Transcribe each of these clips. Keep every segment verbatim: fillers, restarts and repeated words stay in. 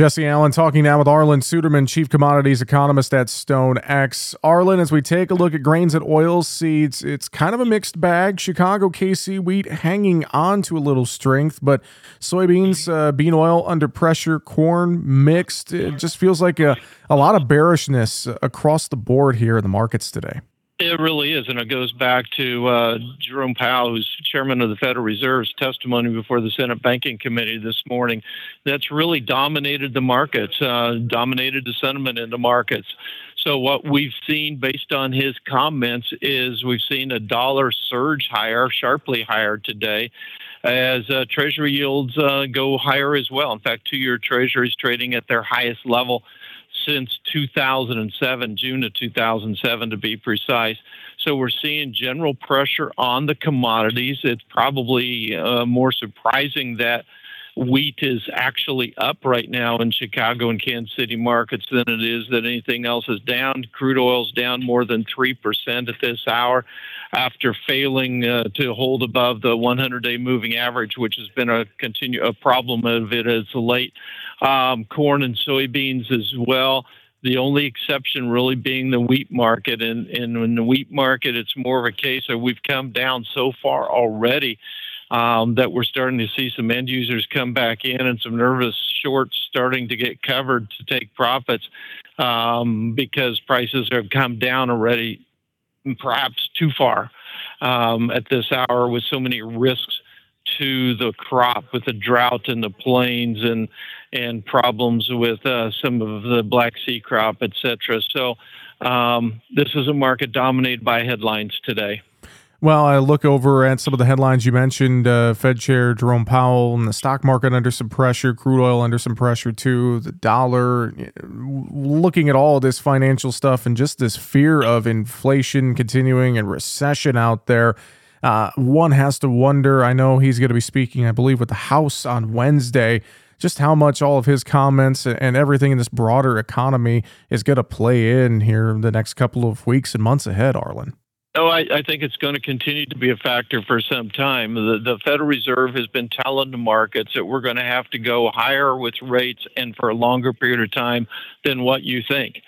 Jesse Allen talking now with Arlen Suderman, Chief Commodities Economist at StoneX. Arlen, as we take a look at grains and oil seeds, it's kind of a mixed bag. Chicago K C wheat hanging on to a little strength, but soybeans, uh, bean oil under pressure, corn mixed. It just feels like a, a lot of bearishness across the board here in the markets today. It really is, and it goes back to uh, Jerome Powell, who's chairman of the Federal Reserve's testimony before the Senate Banking Committee this morning. That's really dominated the markets, uh, dominated the sentiment in the markets. So what we've seen based on his comments is we've seen a dollar surge higher, sharply higher today, as uh, Treasury yields uh, go higher as well. In fact, two-year Treasuries trading at their highest level since two thousand seven, June of two thousand seven to be precise. So we're seeing general pressure on the commodities. It's probably uh, more surprising that wheat is actually up right now in Chicago and Kansas City markets than it is that anything else is down. Crude oil's down more than three percent at this hour after failing uh, to hold above the one hundred day moving average, which has been a continue a problem of it as of late. Um, corn and soybeans as well. The only exception really being the wheat market. And, and in the wheat market, it's more of a case of we've come down so far already Um, that we're starting to see some end users come back in and some nervous shorts starting to get covered to take profits um, because prices have come down already, perhaps too far um, at this hour with so many risks to the crop with the drought in the plains and and problems with uh, some of the Black Sea crop, et cetera. So um, this is a market dominated by headlines today. Well, I look over at some of the headlines you mentioned, uh, Fed Chair Jerome Powell and the stock market under some pressure, crude oil under some pressure too, the dollar, looking at all this financial stuff and just this fear of inflation continuing and recession out there. Uh, one has to wonder, I know he's going to be speaking, I believe, with the House on Wednesday, just how much all of his comments and everything in this broader economy is going to play in here the next couple of weeks and months ahead, Arlen. No, I, I think it's going to continue to be a factor for some time. The, the Federal Reserve has been telling the markets that we're going to have to go higher with rates and for a longer period of time than what you think.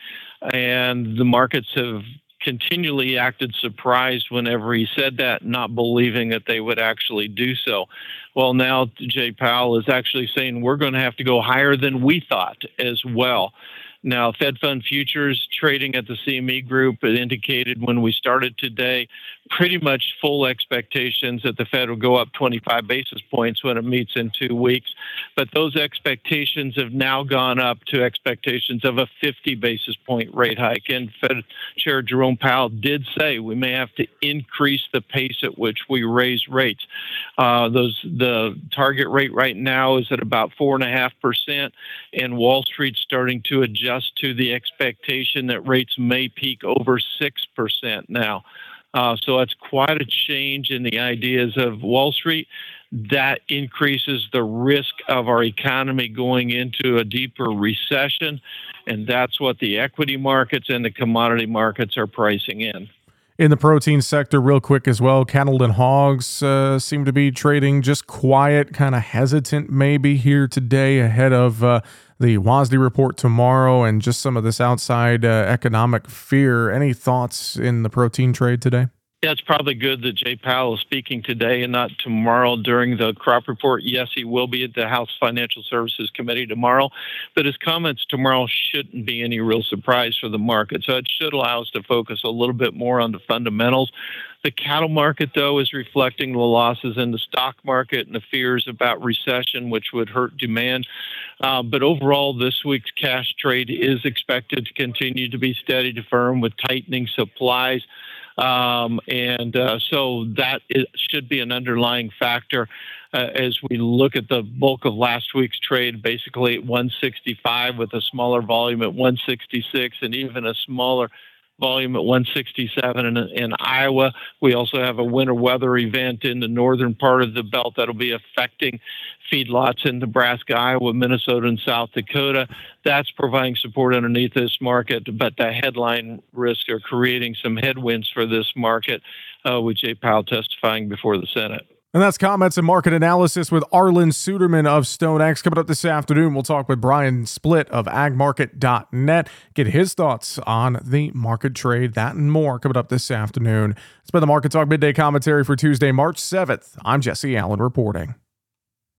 And the markets have continually acted surprised whenever he said that, not believing that they would actually do so. Well, now Jay Powell is actually saying we're going to have to go higher than we thought as well. Now, Fed Fund Futures trading at the C M E Group, it indicated when we started today, pretty much full expectations that the Fed will go up twenty-five basis points when it meets in two weeks. But those expectations have now gone up to expectations of a fifty basis point rate hike. And Fed Chair Jerome Powell did say we may have to increase the pace at which we raise rates. Uh, those the target rate right now is at about four point five percent, and Wall Street's starting to adjust to the expectation that rates may peak over six percent now. Uh, so that's quite a change in the ideas of Wall Street. That increases the risk of our economy going into a deeper recession, and that's what the equity markets and the commodity markets are pricing in. In the protein sector, real quick as well, cattle and hogs uh, seem to be trading just quiet, kind of hesitant maybe here today ahead of uh, the WASDE report tomorrow and just some of this outside uh, economic fear. Any thoughts in the protein trade today? Yeah, it's probably good that Jay Powell is speaking today and not tomorrow during the crop report. Yes, he will be at the House Financial Services Committee tomorrow, but his comments tomorrow shouldn't be any real surprise for the market. So it should allow us to focus a little bit more on the fundamentals. The cattle market, though, is reflecting the losses in the stock market and the fears about recession, which would hurt demand. Uh, but overall, this week's cash trade is expected to continue to be steady to firm with tightening supplies. Um, and uh, so that is, should be an underlying factor uh, as we look at the bulk of last week's trade, basically at one sixty-five with a smaller volume at one sixty-six and even a smaller volume at one sixty-seven in, in Iowa. We also have a winter weather event in the northern part of the belt that'll be affecting feedlots in Nebraska, Iowa, Minnesota, and South Dakota. That's providing support underneath this market, but the headline risks are creating some headwinds for this market, uh, with Jay Powell testifying before the Senate. And that's Comments and Market Analysis with Arlen Suderman of StoneX. Coming up this afternoon, we'll talk with Brian Splitt of ag market dot net. Get his thoughts on the market trade, that and more coming up this afternoon. It's been the Market Talk Midday Commentary for Tuesday, March seventh. I'm Jesse Allen reporting.